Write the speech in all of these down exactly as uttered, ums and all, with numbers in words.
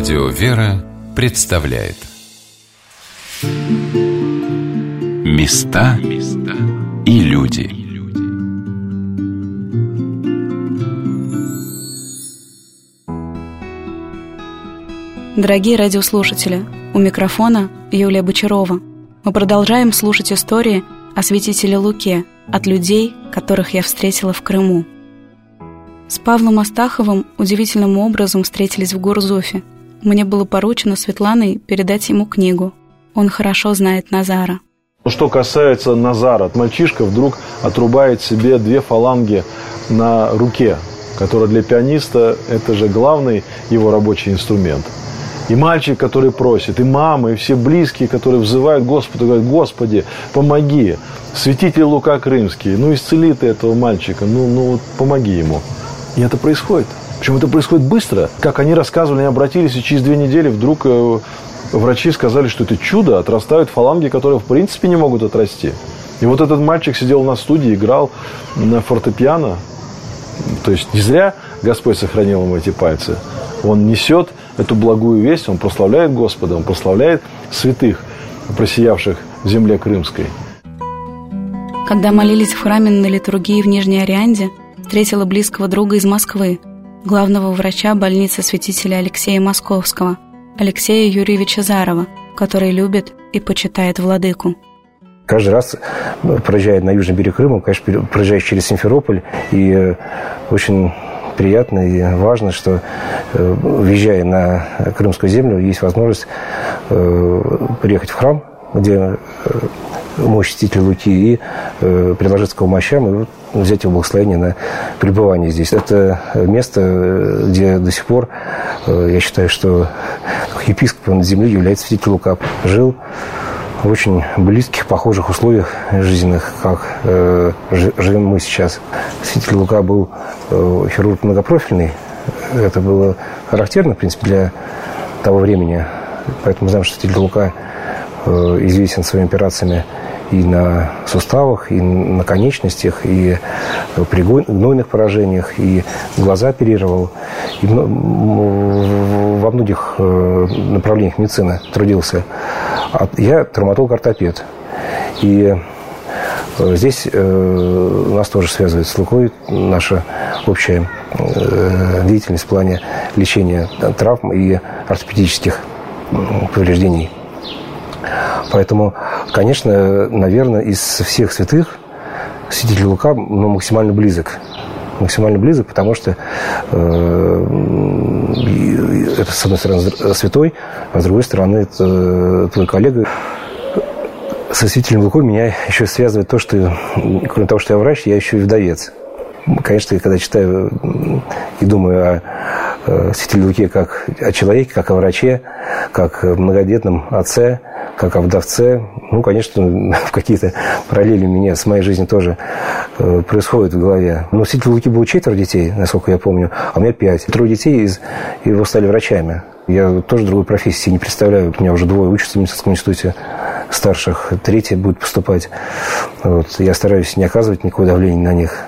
Радио «Вера» представляет «Места и люди». Дорогие радиослушатели, у микрофона Юлия Бочарова. Мы продолжаем слушать истории о святителе Луке от людей, которых я встретила в Крыму. С Павлом Астаховым удивительным образом встретились в Гурзуфе. Мне было поручено Светланой передать ему книгу. Он хорошо знает Назара. Что касается Назара, мальчишка вдруг отрубает себе две фаланги на руке, которая для пианиста – это же главный его рабочий инструмент. И мальчик, который просит, и мама, и все близкие, которые взывают Господу, говорят: «Господи, помоги! Святитель Лука Крымский, ну исцели ты этого мальчика, ну, ну помоги ему». И это происходит. Причем это происходит быстро. Как они рассказывали, они обратились, и через две недели вдруг врачи сказали, что это чудо, отрастают фаланги, которые в принципе не могут отрасти. И вот этот мальчик сидел на студии, играл на фортепиано. То есть не зря Господь сохранил ему эти пальцы. Он несет эту благую весть, он прославляет Господа, он прославляет святых, просиявших в земле крымской. Когда молились в храме на литургии в Нижней Орианде, встретила близкого друга из Москвы, главного врача больницы святителя Алексея Московского, Алексея Юрьевича Зарова, который любит и почитает владыку. Каждый раз, проезжая на южный берег Крыма, конечно, проезжаешь через Симферополь, и очень приятно и важно, что, въезжая на крымскую землю, есть возможность приехать в храм, где мощь святителя Луки, и э, приложиться к его мощам и взять его благословение на пребывание здесь. Это место, где до сих пор, э, я считаю, что епископом земли является святитель Лука. Жил в очень близких, похожих условиях жизненных, как э, живем мы сейчас. Святитель Лука был э, хирург многопрофильный. Это было характерно, в принципе, для того времени. Поэтому знаем, что святитель Лука известен своими операциями и на суставах, и на конечностях, и при гнойных поражениях, и глаза оперировал. И во многих направлениях медицины трудился. Я травматолог-ортопед. И здесь нас тоже связывает с Лукой наша общая деятельность в плане лечения травм и ортопедических повреждений. Поэтому, конечно, наверное, из всех святых святитель Лука, ну, максимально близок. Максимально близок, потому что э, это, с одной стороны, святой, а с другой стороны, это твой коллега. Со святителем Лукой меня еще связывает то, что, кроме того, что я врач, я еще и вдовец. Конечно, когда читаю и думаю о святителе Луке как о человеке, как о враче, как о многодетном отце, как о вдовце, ну, конечно, какие-то параллели у меня с моей жизнью тоже э, происходят в голове. Но у святителя Луки было четверо детей, насколько я помню, а у меня пять. Трое детей из его стали врачами. Я тоже другой профессии не представляю. У меня уже двое учатся в медицинском институте старших, третий будет поступать. Вот. Я стараюсь не оказывать никакого давления на них.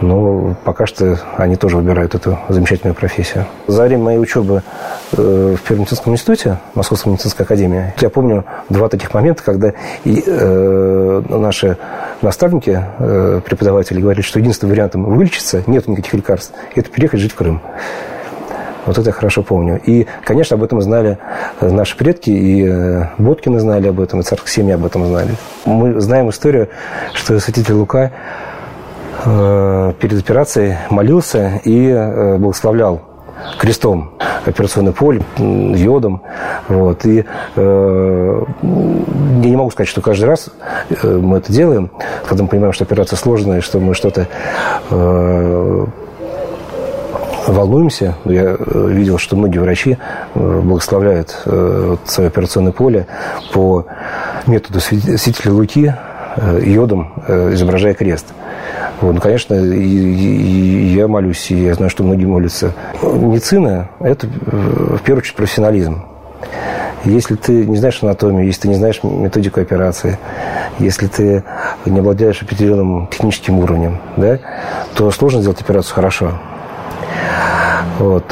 Но пока что они тоже выбирают эту замечательную профессию. За время моей учебы в Первом медицинском институте, Московской медицинской академии, я помню два таких момента, когда и, э, наши наставники, э, преподаватели, говорили, что единственным вариантом вылечиться, нет никаких лекарств, это переехать жить в Крым. Вот это я хорошо помню. И, конечно, об этом знали наши предки, и Боткины знали об этом, и царские семьи об этом знали. Мы знаем историю, что святитель Лука перед операцией молился и благословлял крестом операционное поле, йодом. Вот. И э, я не могу сказать, что каждый раз мы это делаем, когда мы понимаем, что операция сложная, что мы что-то э, волнуемся. Я видел, что многие врачи благословляют свое операционное поле по методу святителя Луки йодом, изображая крест. Вот, ну, конечно, и, и я молюсь, и я знаю, что многие молятся. Медицина – это, в первую очередь, профессионализм. Если ты не знаешь анатомию, если ты не знаешь методику операции, если ты не обладаешь определенным техническим уровнем, да, то сложно сделать операцию хорошо. Вот,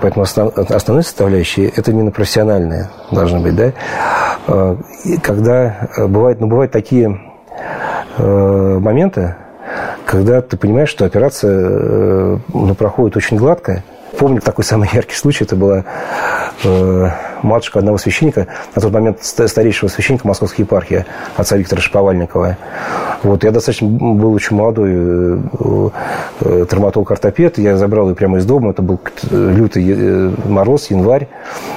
поэтому основ, основные составляющие – это именно профессиональные должны быть, да. И когда бывает, ну, бывают такие моменты, когда ты понимаешь, что операция, ну, проходит очень гладко. Помню такой самый яркий случай, это была э, матушка одного священника, на тот момент старейшего священника Московской епархии, отца Виктора Шиповальникова. Вот, я достаточно был очень молодой э, э, травматолог-ортопед, я забрал ее прямо из дома, это был лютый мороз, январь.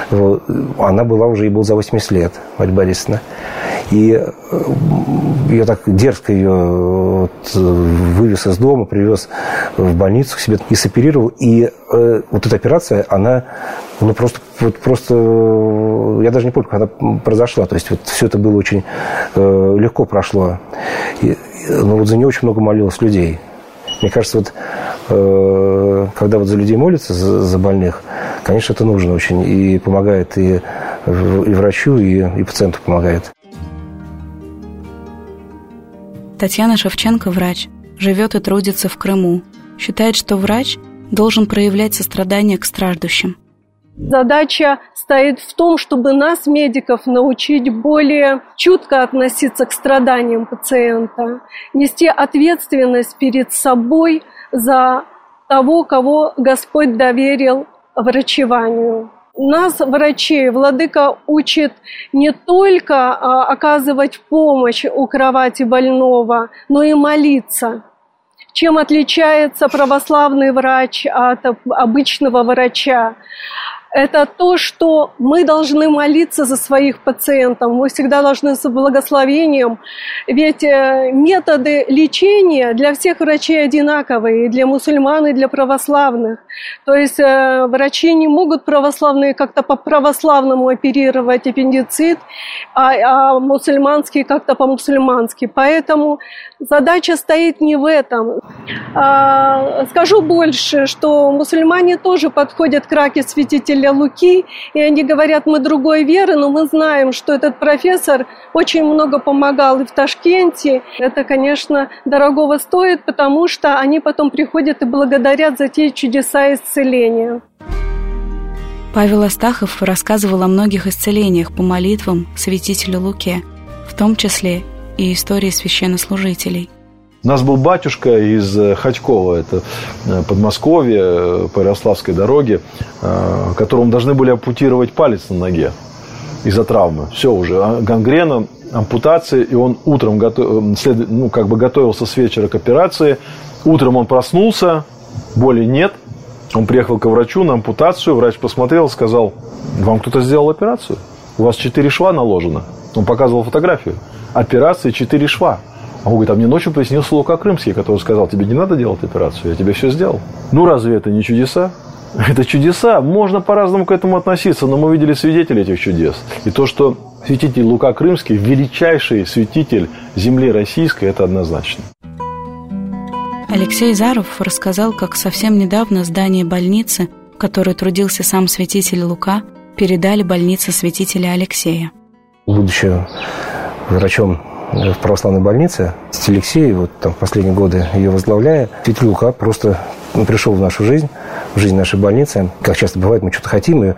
Вот, она была уже, ей было за восемьдесят лет, Марья Борисовна. И я так дерзко ее вот, вывез из дома, привез в больницу к себе и соперировал. И э, вот эта операция, она ну, просто, вот, просто... Я даже не помню, как она произошла. То есть вот, все это было очень э, легко прошло. И, но вот за нее очень много молилось людей. Мне кажется, вот, э, когда вот за людей молятся, за, за больных, конечно, это нужно очень. И помогает и, и врачу, и, и пациенту помогает. Татьяна Шевченко – врач, живет и трудится в Крыму. Считает, что врач должен проявлять сострадание к страждущим. Задача стоит в том, чтобы нас, медиков, научить более чутко относиться к страданиям пациента, нести ответственность перед собой за того, кого Господь доверил врачеванию. Нас, врачей, владыка учит не только оказывать помощь у кровати больного, но и молиться. Чем отличается православный врач от обычного врача? Это то, что мы должны молиться за своих пациентов. Мы всегда должны с благословением. Ведь методы лечения для всех врачей одинаковые, и для мусульман, и для православных. То есть врачи не могут православные как-то по-православному оперировать аппендицит, а мусульманские как-то по-мусульмански. Поэтому задача стоит не в этом. Скажу больше, что мусульмане тоже подходят к раке святителя Луки, и они говорят, мы другой веры, но мы знаем, что этот профессор очень много помогал и в Ташкенте. Это, конечно, дорогого стоит, потому что они потом приходят и благодарят за те чудеса исцеления. Павел Астахов рассказывал о многих исцелениях по молитвам святителю Луке, в том числе и истории священнослужителей. У нас был батюшка из Хотькова, это Подмосковье, по Ярославской дороге, которому должны были ампутировать палец на ноге из-за травмы. Все уже, гангрена, ампутация, и он утром готов, ну, как бы готовился с вечера к операции. Утром он проснулся, боли нет, он приехал к врачу на ампутацию, врач посмотрел, сказал, вам кто-то сделал операцию? У вас четыре шва наложено. Он показывал фотографию. Операции четыре шва. Он говорит, а мне ночью приснился Лука Крымский, который сказал, тебе не надо делать операцию, я тебе все сделал. Ну, разве это не чудеса? Это чудеса, можно по-разному к этому относиться, но мы видели свидетелей этих чудес. И то, что святитель Лука Крымский, величайший святитель земли российской, это однозначно. Алексей Заров рассказал, как совсем недавно здание больницы, в которой трудился сам святитель Лука, передали больнице святителя Алексея. Будучи врачом в православной больнице, с Алексеем, вот там в последние годы ее возглавляя, святитель Лука просто пришел в нашу жизнь, в жизнь нашей больницы. Как часто бывает, мы что-то хотим, и,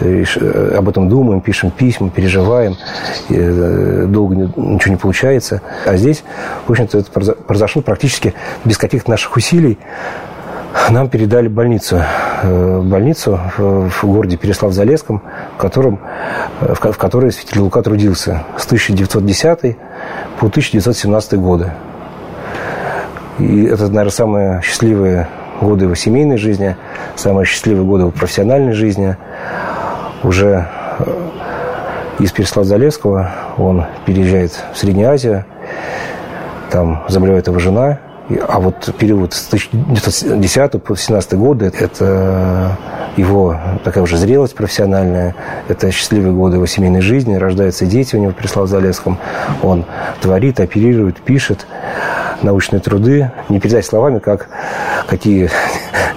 и, и об этом думаем, пишем письма, переживаем, и, долго не, ничего не получается. А здесь, в общем-то, это произошло практически без каких-то наших усилий. Нам передали больницу, больницу в городе Переслав-Залесском, в, котором, в которой святитель Лука трудился с тысяча девятьсот десятого по тысяча девятьсот семнадцатый годы. И это, наверное, самые счастливые годы его семейной жизни, самые счастливые годы его профессиональной жизни. Уже из Переслав-Залесского он переезжает в Среднюю Азию, там заболевает его жена. А вот период с тысяча девятьсот десятого по тысяча девятьсот семнадцатый годы – это его такая уже зрелость профессиональная, это счастливые годы его семейной жизни, рождаются дети у него в Переслав-Залесском, он творит, оперирует, пишет научные труды. Не передать словами, как, какие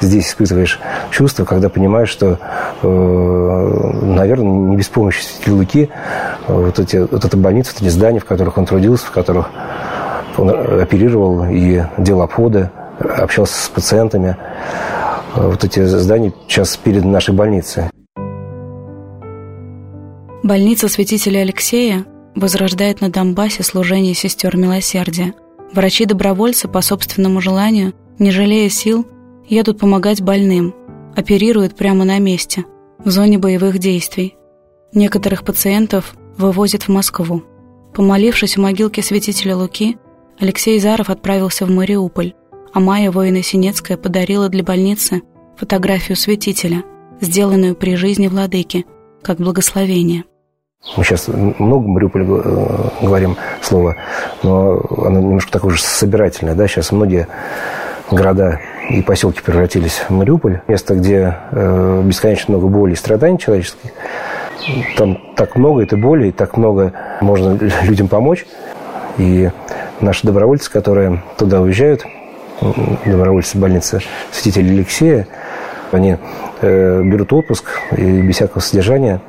здесь испытываешь чувства, когда понимаешь, что, наверное, не без помощи святителя Луки вот, эти, вот эта больница, вот эти здания, в которых он трудился, в которых он оперировал и делал обходы, общался с пациентами. вот эти здания сейчас перед нашей больницей. Больница святителя Алексея возрождает на Донбассе служение сестер милосердия. Врачи-добровольцы по собственному желанию, не жалея сил, едут помогать больным, оперируют прямо на месте, в зоне боевых действий. Некоторых пациентов вывозят в Москву. Помолившись у могилки святителя Луки, Алексей Заров отправился в Мариуполь, а Майя Воино-Синецкая подарила для больницы фотографию святителя, сделанную при жизни владыки, как благословение. Мы сейчас много Мариуполя говорим слово, но оно немножко такое же собирательное, да? Сейчас многие города и поселки превратились в Мариуполь, место, где бесконечно много боли и страданий человеческих. Там так много этой боли, и так много можно людям помочь. И наши добровольцы, которые туда уезжают, добровольцы больницы святителя Алексея, они э, берут отпуск и без всякого содержания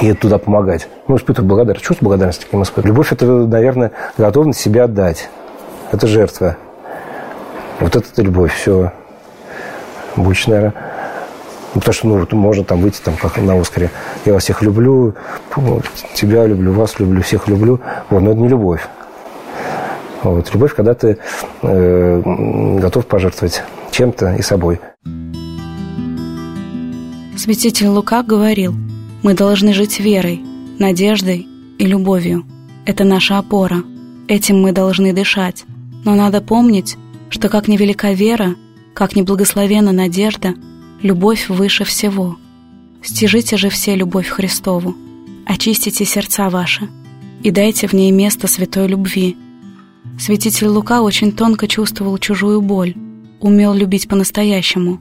едут туда помогать. Ну, испытывают благодарность. Чувство благодарности таким испытывают. Любовь – это, наверное, готовность себя отдать. Это жертва. Вот это любовь. Все. Больше, наверное... Ну, потому что ну, можно там выйти, там, как на Оскаре. Я вас всех люблю, тебя люблю, вас люблю, всех люблю. Вот, но это не любовь. Вот, любовь, когда ты э, готов пожертвовать чем-то и собой. Святитель Лука говорил: мы должны жить верой, надеждой и любовью. Это наша опора. Этим мы должны дышать. Но надо помнить, что как ни велика вера, как ни благословенна надежда, любовь выше всего. Стяжите же все любовь Христову, очистите сердца ваши и дайте в ней место святой любви. Святитель Лука очень тонко чувствовал чужую боль, умел любить по-настоящему.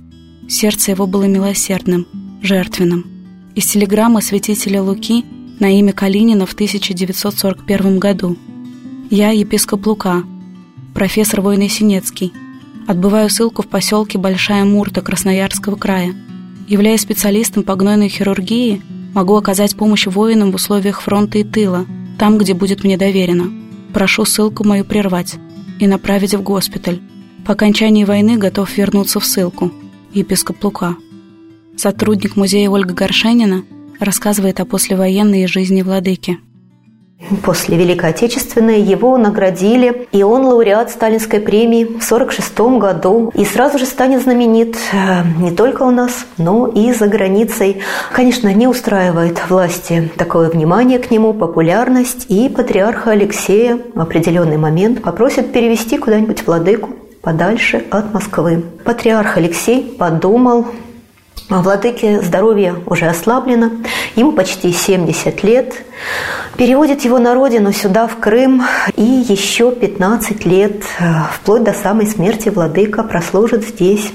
Сердце его было милосердным, жертвенным. Из телеграммы святителя Луки на имя Калинина в тысяча девятьсот сорок первом году. Я, епископ Лука, профессор Воино-Синецкий, отбываю ссылку в поселке Большая Мурта Красноярского края. Являясь специалистом по гнойной хирургии, могу оказать помощь воинам в условиях фронта и тыла, там, где будет мне доверено. Прошу ссылку мою прервать и направить в госпиталь. По окончании войны готов вернуться в ссылку. Епископ Лука. Сотрудник музея Ольга Горшенина рассказывает о послевоенной жизни владыки. После Великой Отечественной его наградили, и он лауреат Сталинской премии в сорок шестом году. И сразу же станет знаменит не только у нас, но и за границей. Конечно, не устраивает власти такое внимание к нему, популярность. И патриарха Алексея в определенный момент попросят перевести куда-нибудь владыку подальше от Москвы. Патриарх Алексей подумал... Владыке здоровье уже ослаблено, ему почти семьдесят лет. Переводит его на родину, сюда, в Крым, и еще пятнадцать лет, вплоть до самой смерти, владыка прослужит здесь,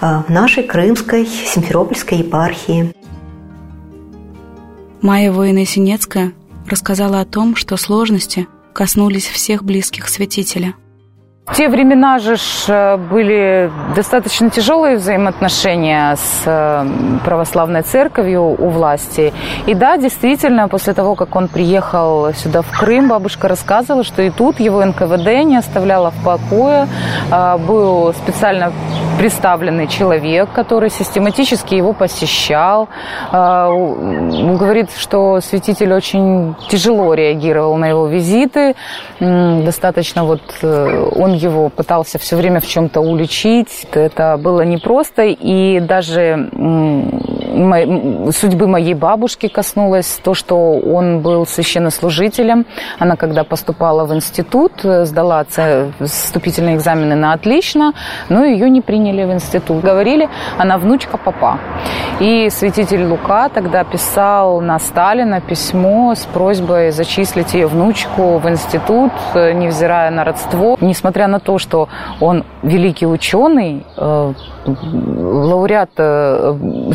в нашей крымской симферопольской епархии. Майя Воино-Синецкая рассказала о том, что сложности коснулись всех близких святителя. В те времена же были достаточно тяжелые взаимоотношения с православной церковью у власти. И да, действительно, после того, как он приехал сюда, в Крым, бабушка рассказывала, что и тут его эн ка вэ дэ не оставляло в покое. Был специально представленный человек, который систематически его посещал. Говорит, что святитель очень тяжело реагировал на его визиты. Достаточно вот он его пытался все время в чем-то уличить. Это было непросто. И даже судьбы моей бабушки коснулось то, что он был священнослужителем. Она, когда поступала в институт, сдала вступительные экзамены на отлично, но ее не приняли в институт. Говорили, она внучка попа. И святитель Лука тогда писал на Сталина письмо с просьбой зачислить ее внучку в институт, невзирая на родство. Несмотря на то, что он великий ученый, лауреат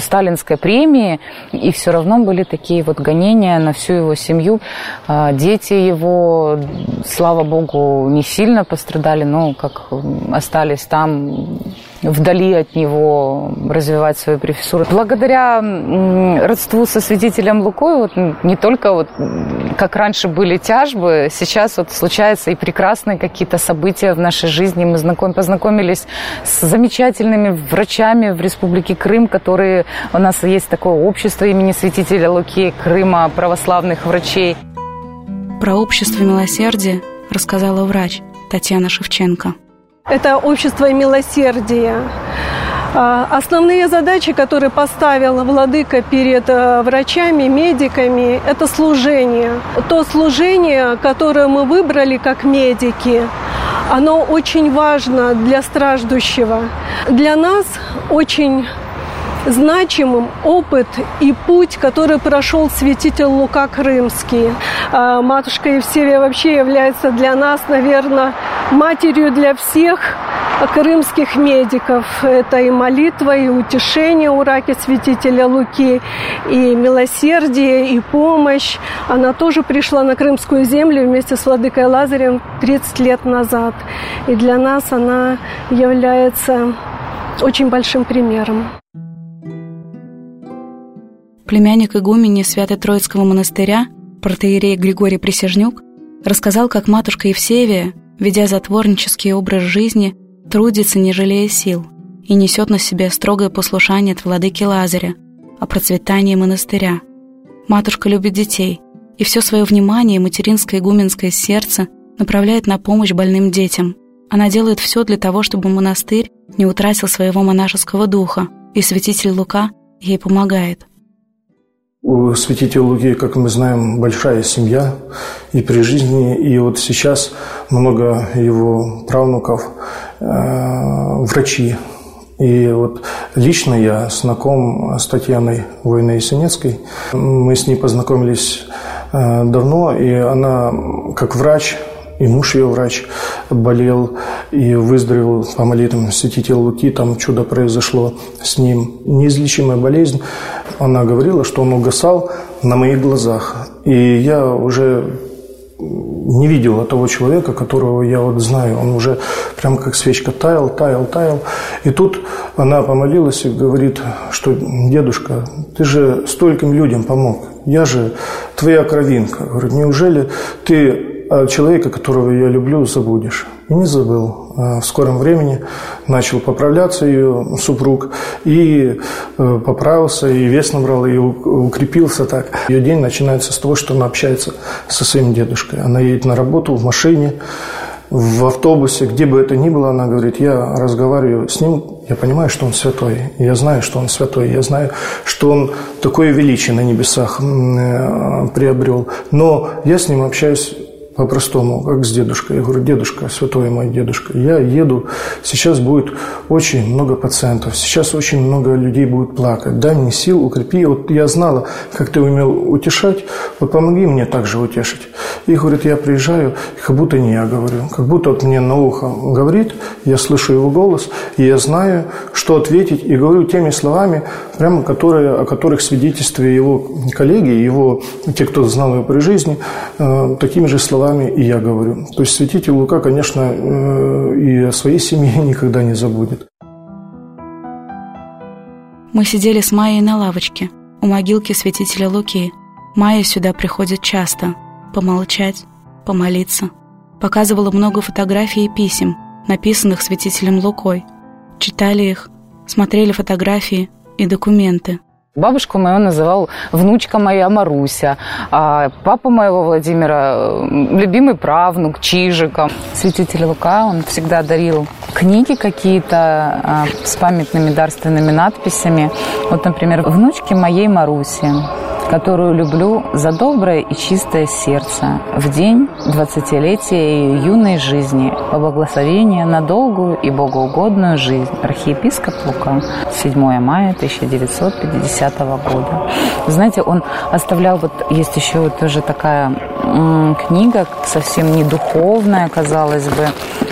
Сталинской премии, и все равно были такие вот гонения на всю его семью. Дети его, слава богу, не сильно пострадали, но как остались там вдали от него развивать свою профессуру. Благодаря родству со святителем Лукой вот не только вот, как раньше были тяжбы, сейчас вот случаются и прекрасные какие-то события в нашей жизни. Мы знаком, познакомились с замечательными врачами в Республике Крым, которые у нас есть такое общество имени святителя Луки Крыма, православных врачей. Про общество милосердия рассказала врач Татьяна Шевченко. Это общество милосердия. Основные задачи, которые поставил владыка перед врачами, медиками, это служение. То служение, которое мы выбрали как медики, оно очень важно для страждущего. Для нас очень значимым опыт и путь, который прошел святитель Лука Крымский. Матушка Евсевия вообще является для нас, наверное, матерью для всех крымских медиков. Это и молитва, и утешение у раки святителя Луки, и милосердие, и помощь. Она тоже пришла на крымскую землю вместе с владыкой Лазарем тридцать лет назад. И для нас она является очень большим примером. Племянник игумени Свято-Троицкого монастыря, протоиерей Григорий Присяжнюк, рассказал, как матушка Евсевия, ведя затворнический образ жизни, трудится, не жалея сил, и несет на себе строгое послушание от владыки Лазаря о процветании монастыря. Матушка любит детей, и все свое внимание материнское игуменское сердце направляет на помощь больным детям. Она делает все для того, чтобы монастырь не утратил своего монашеского духа, и святитель Лука ей помогает. У святителя Луки, как мы знаем, большая семья и при жизни, и вот сейчас много его правнуков, э, врачи. И вот лично я знаком с Татьяной Войной-Ясенецкой. Мы с ней познакомились э, давно, и она как врач, и муж ее врач, болел и выздоровел по молитвам святителя Луки. Там чудо произошло с ним. Неизлечимая болезнь. Она говорила, что он угасал на моих глазах. И я уже не видел того человека, которого я вот знаю. Он уже прям как свечка таял, таял, таял. И тут она помолилась и говорит, что дедушка, ты же стольким людям помог. Я же твоя кровинка. Говорит, неужели ты человека, которого я люблю, забудешь. И не забыл. В скором времени начал поправляться ее супруг. И поправился, и вес набрал, и укрепился так. Ее день начинается с того, что она общается со своим дедушкой. Она едет на работу в машине, в автобусе, где бы это ни было, она говорит, я разговариваю с ним, я понимаю, что он святой, я знаю, что он святой, я знаю, что он такое величие на небесах приобрел. Но я с ним общаюсь по-простому, как с дедушкой. Я говорю, дедушка, святой мой дедушка, я еду, сейчас будет очень много пациентов, сейчас очень много людей будет плакать. Дай мне сил, укрепи. Вот я знала, как ты умел утешать, вот помоги мне также утешить. И говорит, я приезжаю, как будто не я говорю, как будто вот мне на ухо говорит, я слышу его голос, и я знаю, что ответить, и говорю теми словами, прямо которые, о которых свидетельствуют его коллеги, его, те, кто знал его при жизни, э, такими же словами. И я говорю. То есть святитель Лука, конечно, и о своей семье никогда не забудет. Мы сидели с Майей на лавочке у могилки святителя Луки. Майя сюда приходит часто. Помолчать, помолиться. Показывала много фотографий и писем, написанных святителем Лукой. Читали их, смотрели фотографии и документы. Бабушку мою называл внучка моя Маруся, а папа моего Владимира любимый правнук Чижиком. Святитель Лука, он всегда дарил книги какие-то с памятными дарственными надписями. Вот, например, внучке моей Маруси, которую люблю за доброе и чистое сердце, в день двадцатилетия ее юной жизни, во благословение на долгую и богоугодную жизнь. Архиепископ Лука, седьмого мая тысяча девятьсот пятидесятого года. Знаете, он оставлял, вот есть еще вот тоже такая м, книга, совсем не духовная, казалось бы,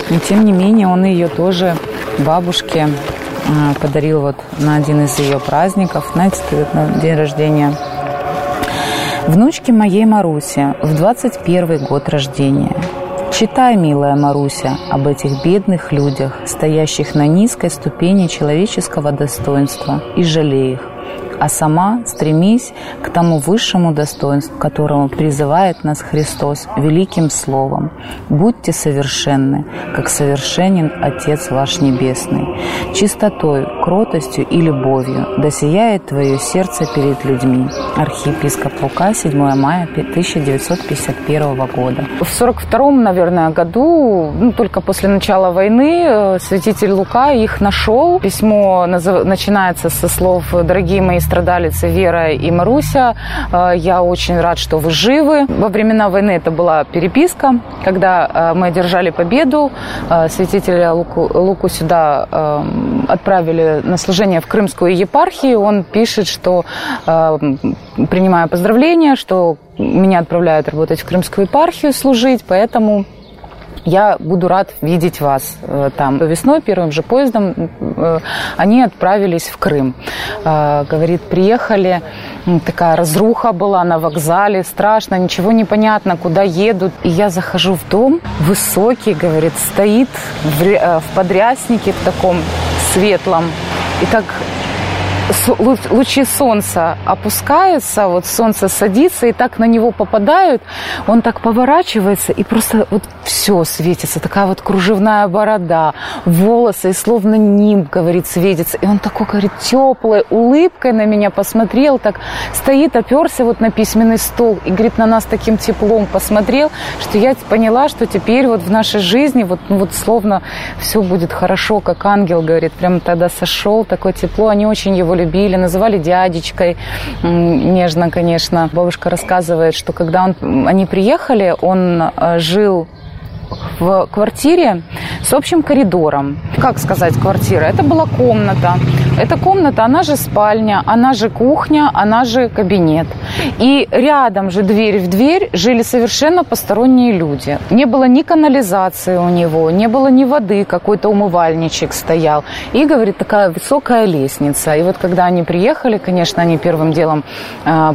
но тем не менее он ее тоже бабушке м, подарил вот на один из ее праздников, знаете, на день рождения. Внучке моей Марусе в двадцать первый год рождения. Читай, милая Маруся, об этих бедных людях, стоящих на низкой ступени человеческого достоинства, и жалей их, а сама стремись к тому высшему достоинству, к которому призывает нас Христос великим словом. Будьте совершенны, как совершенен Отец ваш Небесный. Чистотой, кротостью и любовью да сияет твое сердце перед людьми. Архиепископ Лука, седьмого мая тысяча девятьсот пятьдесят первого года. В сорок втором, наверное, году, ну, только после начала войны, святитель Лука их нашел. Письмо назов... начинается со слов: «Дорогие мои страдалицы Вера и Маруся, я очень рад, что вы живы». Во времена войны это была переписка. Когда мы одержали победу, святителя Луку, Луку сюда отправили на служение в Крымскую епархию. Он пишет, что принимаю поздравления, что меня отправляют работать в Крымскую епархию, служить, поэтому я буду рад видеть вас там. Весной первым же поездом они отправились в Крым. Говорит, приехали, такая разруха была на вокзале, страшно, ничего не понятно, куда едут. И я захожу в дом, высокий, говорит, стоит в подряснике в таком светлом. И так лучи солнца опускаются, вот солнце садится, и так на него попадают, он так поворачивается, и просто вот все светится, такая вот кружевная борода, волосы, и словно нимб, говорит, светится. И он такой, говорит, теплой улыбкой на меня посмотрел, так стоит, оперся вот на письменный стол, и, говорит, на нас таким теплом посмотрел, что я поняла, что теперь вот в нашей жизни вот, ну, вот словно все будет хорошо, как ангел, говорит, прямо тогда сошел, такое тепло. Они очень его любили, называли дядечкой, нежно, конечно. Бабушка рассказывает, что когда он, они приехали, он жил в квартире с общим коридором. Как сказать квартира? Это была комната. Эта комната, она же спальня, она же кухня, она же кабинет. И рядом же дверь в дверь жили совершенно посторонние люди. Не было ни канализации у него, не было ни воды, какой-то умывальничек стоял. И, говорит, такая высокая лестница. И вот когда они приехали, конечно, они первым делом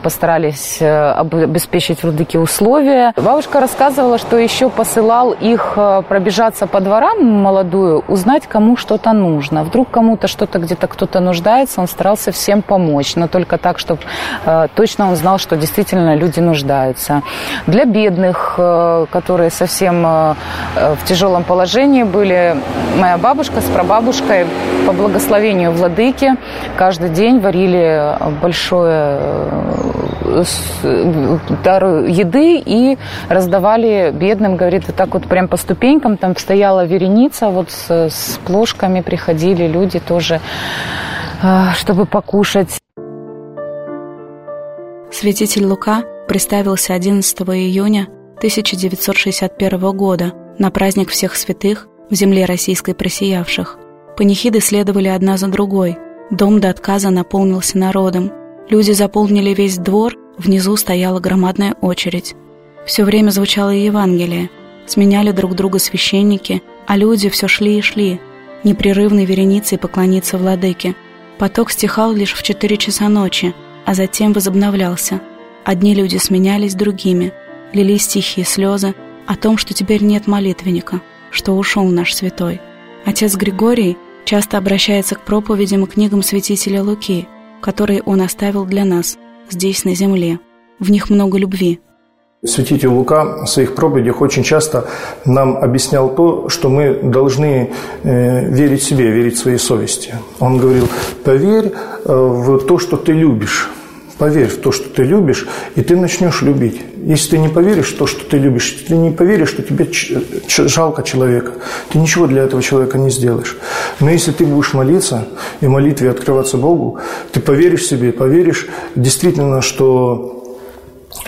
постарались обеспечить владыке условия. Бабушка рассказывала, что еще посылал их пробежаться по дворам молодую, узнать, кому что-то нужно. Вдруг кому-то что-то где-то кто-то нуждается, он старался всем помочь, но только так, чтобы э, точно он знал, что действительно люди нуждаются. Для бедных, э, которые совсем э, в тяжелом положении были, моя бабушка с прабабушкой по благословению владыки каждый день варили большое э, э, дар еды и раздавали бедным, говорит, и так вот прям по ступенькам, там стояла вереница, вот с, с плошками приходили люди тоже, чтобы покушать. Святитель Лука представился одиннадцатого июня тысяча девятьсот шестьдесят первого года на праздник всех святых в земле российской просиявших. Панихиды следовали одна за другой. Дом до отказа наполнился народом. Люди заполнили весь двор, внизу стояла громадная очередь. Все время звучало Евангелие. Сменяли друг друга священники, а люди все шли и шли, непрерывной вереницей поклониться владыке. Поток стихал лишь в четыре часа ночи, а затем возобновлялся. Одни люди сменялись другими, лились тихие слезы о том, что теперь нет молитвенника, что ушел наш святой. Отец Григорий часто обращается к проповедям и книгам святителя Луки, которые он оставил для нас здесь, на земле. В них много любви. Святитель Лука в своих проповедях очень часто нам объяснял то, что мы должны верить себе, верить своей совести. Он говорил: поверь в то, что ты любишь. Поверь в то, что ты любишь, и ты начнешь любить. Если ты не поверишь в то, что ты любишь, ты не поверишь, что тебе жалко человека, ты ничего для этого человека не сделаешь. Но если ты будешь молиться и в молитве открываться Богу, ты поверишь себе, поверишь действительно, что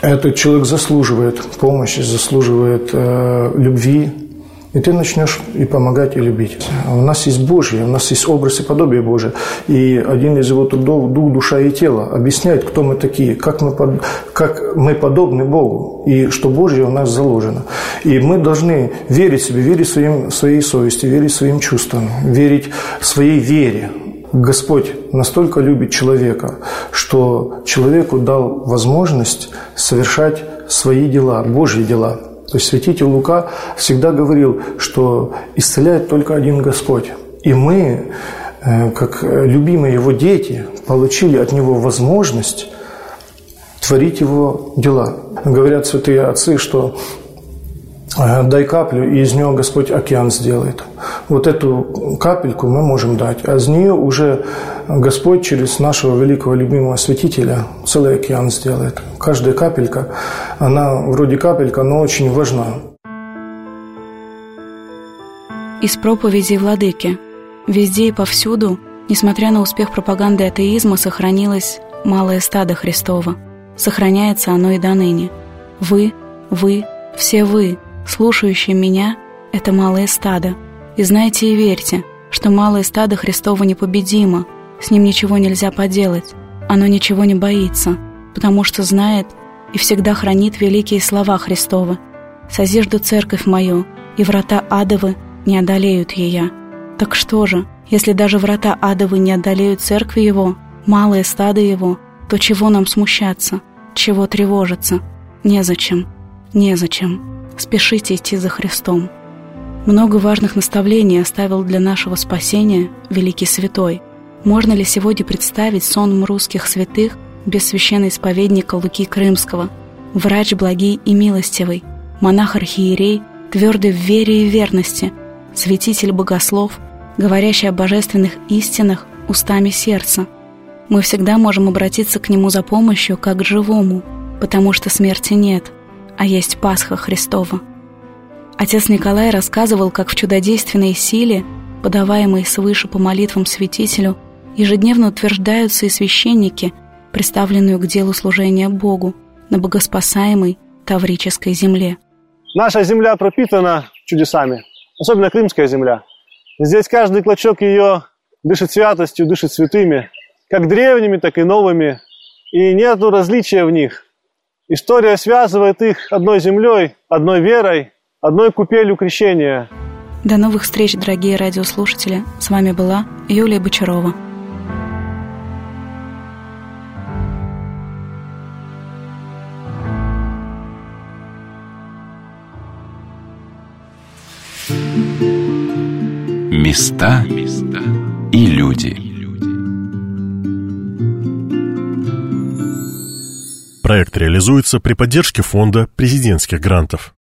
этот человек заслуживает помощи, заслуживает э, любви, и ты начнешь и помогать, и любить. У нас есть Божье, у нас есть образ и подобие Божие, и один из его трудов – дух, душа и тело – объясняет, кто мы такие, как мы, под, как мы подобны Богу, и что Божье у нас заложено. И мы должны верить себе, верить своим, своей совести, верить своим чувствам, верить своей вере. Господь настолько любит человека, что человеку дал возможность совершать свои дела, Божьи дела. То есть святитель Лука всегда говорил, что исцеляет только один Господь. И мы, как любимые его дети, получили от него возможность творить его дела. Говорят святые отцы, что дай каплю, и из нее Господь океан сделает. Вот эту капельку мы можем дать, а из нее уже Господь через нашего великого любимого святителя целый океан сделает. Каждая капелька, она вроде капелька, но очень важна. Из проповедей Владыки. Везде и повсюду, несмотря на успех пропаганды атеизма, сохранилось малое стадо Христово. Сохраняется оно и до ныне. Вы, вы, все вы, слушающие меня, это малое стадо. И знайте и верьте, что малое стадо Христово непобедимо, с ним ничего нельзя поделать, оно ничего не боится, потому что знает и всегда хранит великие слова Христовы. «Созижду церковь мою, и врата адовы не одолеют ее». Так что же, если даже врата адовы не одолеют церкви его, малое стадо его, то чего нам смущаться, чего тревожиться? Незачем, незачем. Спешите идти за Христом. Много важных наставлений оставил для нашего спасения великий святой. Можно ли сегодня представить сон русских святых без священноисповедника Луки Крымского? Врач благий и милостивый, монах-архиерей, твердый в вере и верности, святитель-богослов, говорящий о божественных истинах устами сердца. Мы всегда можем обратиться к нему за помощью как к живому, потому что смерти нет, а есть Пасха Христова. Отец Николай рассказывал, как в чудодейственной силе, подаваемой свыше по молитвам святителю, ежедневно утверждаются и священники, представленную к делу служения Богу на богоспасаемой таврической земле. Наша земля пропитана чудесами, особенно крымская земля. Здесь каждый клочок ее дышит святостью, дышит святыми, как древними, так и новыми, и нету различия в них. История связывает их одной землей, одной верой, одной купелью крещения. До новых встреч, дорогие радиослушатели. С вами была Юлия Бочарова. Места и люди. Проект реализуется при поддержке фонда президентских грантов.